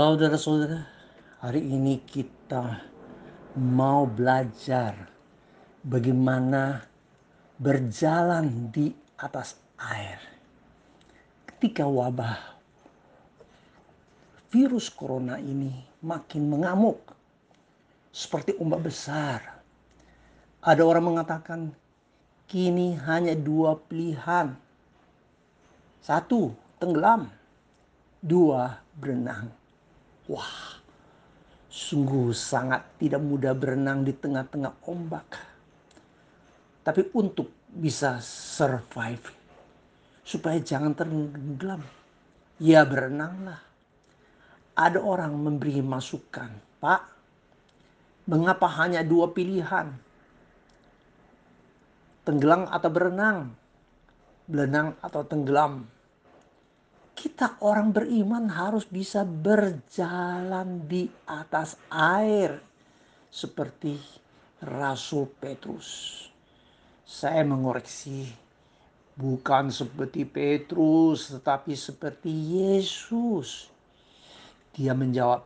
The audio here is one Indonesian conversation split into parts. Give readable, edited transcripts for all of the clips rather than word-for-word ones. Saudara-saudara, hari ini kita mau belajar bagaimana berjalan di atas air. Ketika wabah virus corona ini makin mengamuk seperti ombak besar, ada orang mengatakan kini hanya dua pilihan. Satu, tenggelam. Dua, berenang. Wah, sungguh sangat tidak mudah berenang di tengah-tengah ombak. Tapi untuk bisa survive, supaya jangan tenggelam, ya berenanglah. Ada orang memberi masukan, Pak, mengapa hanya dua pilihan? Tenggelam atau berenang? Berenang atau tenggelam? Kita orang beriman harus bisa berjalan di atas air seperti Rasul Petrus. Saya mengoreksi, bukan seperti Petrus tetapi seperti Yesus. Dia menjawab,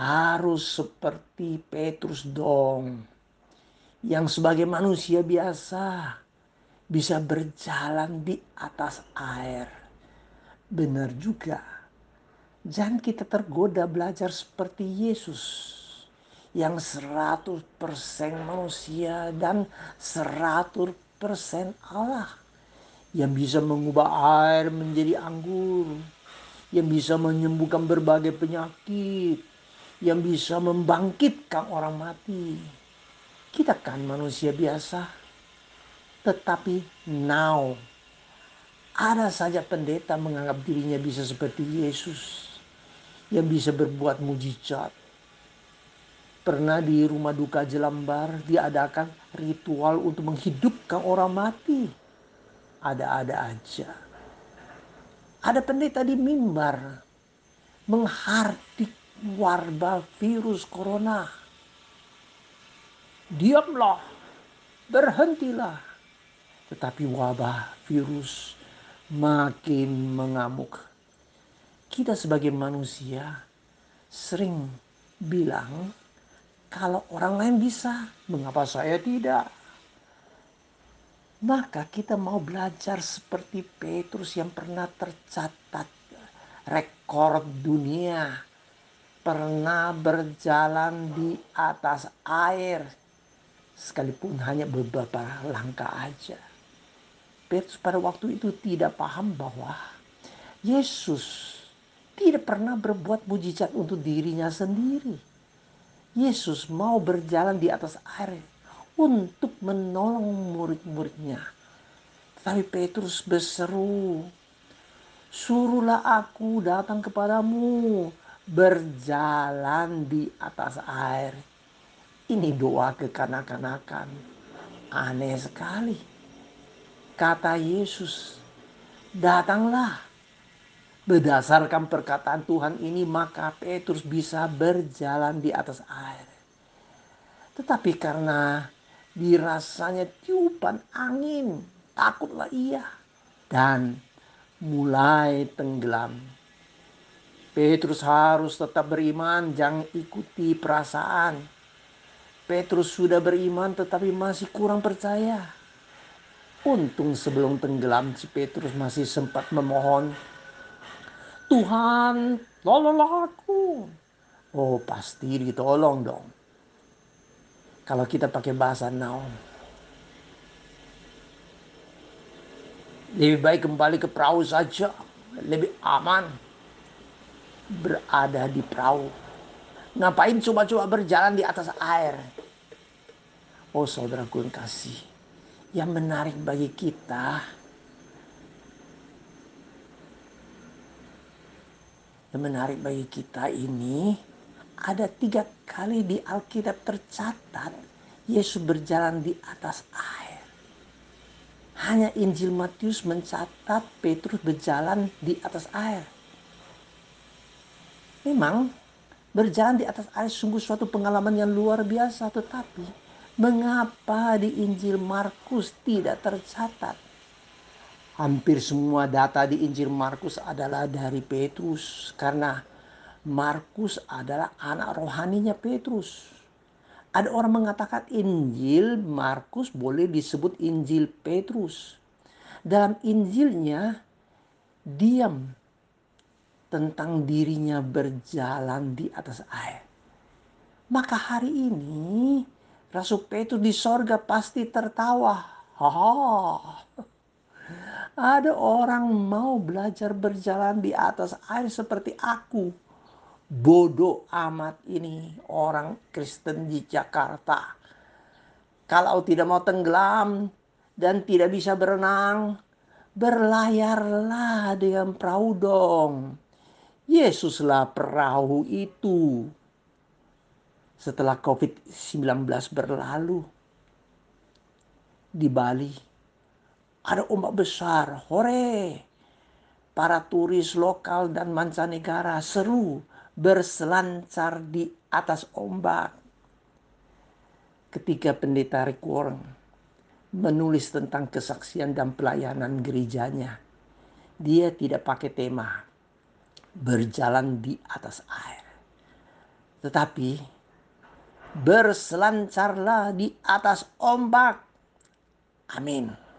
harus seperti Petrus dong, yang sebagai manusia biasa bisa berjalan di atas air. Benar juga, jangan kita tergoda belajar seperti Yesus yang 100% manusia dan 100% Allah, yang bisa mengubah air menjadi anggur, yang bisa menyembuhkan berbagai penyakit, yang bisa membangkitkan orang mati. Kita kan manusia biasa, tetapi now ada saja pendeta menganggap dirinya bisa seperti Yesus yang bisa berbuat mujizat. Pernah di rumah duka Jelambar diadakan ritual untuk menghidupkan orang mati. Ada-ada aja. Ada pendeta di mimbar menghardik wabah virus corona. Diamlah, berhentilah. Tetapi wabah virus makin mengamuk. Kita sebagai manusia sering bilang, kalau orang lain bisa, mengapa saya tidak? Maka kita mau belajar seperti Petrus yang pernah tercatat rekor dunia, pernah berjalan di atas air sekalipun hanya beberapa langkah aja. Petrus pada waktu itu tidak paham bahwa Yesus tidak pernah berbuat mujizat untuk dirinya sendiri. Yesus mau berjalan di atas air untuk menolong murid-muridnya. Tapi Petrus berseru, suruhlah aku datang kepadamu, berjalan di atas air. Ini doa kekanak-kanakan, aneh sekali. Kata Yesus, datanglah. Berdasarkan perkataan Tuhan ini, maka Petrus bisa berjalan di atas air. Tetapi karena dirasanya tiupan angin, takutlah ia dan mulai tenggelam. Petrus harus tetap beriman, jangan ikuti perasaan. Petrus sudah beriman tetapi masih kurang percaya. Untung sebelum tenggelam si Petrus masih sempat memohon, Tuhan tolonglah aku. Oh pasti ditolong dong. Kalau kita pakai bahasa now, lebih baik kembali ke perahu saja. Lebih aman berada di perahu. Ngapain coba-coba berjalan di atas air? Oh saudaraku yang kasih, yang menarik bagi kita, ini ada 3 kali di Alkitab tercatat Yesus berjalan di atas air. Hanya Injil Matius mencatat Petrus berjalan di atas air. Memang berjalan di atas air sungguh suatu pengalaman yang luar biasa, tetapi mengapa di Injil Markus tidak tercatat? Hampir semua data di Injil Markus adalah dari Petrus, karena Markus adalah anak rohaninya Petrus. Ada orang mengatakan Injil Markus boleh disebut Injil Petrus. Dalam Injilnya diam tentang dirinya berjalan di atas air. Maka hari ini Rasul Petrus di sorga pasti tertawa. Ada orang mau belajar berjalan di atas air seperti aku. Bodoh amat ini orang Kristen di Jakarta. Kalau tidak mau tenggelam dan tidak bisa berenang, berlayarlah dengan perahu dong. Yesuslah perahu itu. Setelah Covid-19 berlalu di Bali, ada ombak besar, hore! Para turis lokal dan mancanegara seru berselancar di atas ombak. Ketika pendeta Rick Warren menulis tentang kesaksian dan pelayanan gerejanya, dia tidak pakai tema berjalan di atas air. Tetapi berselancarlah di atas ombak. Amin.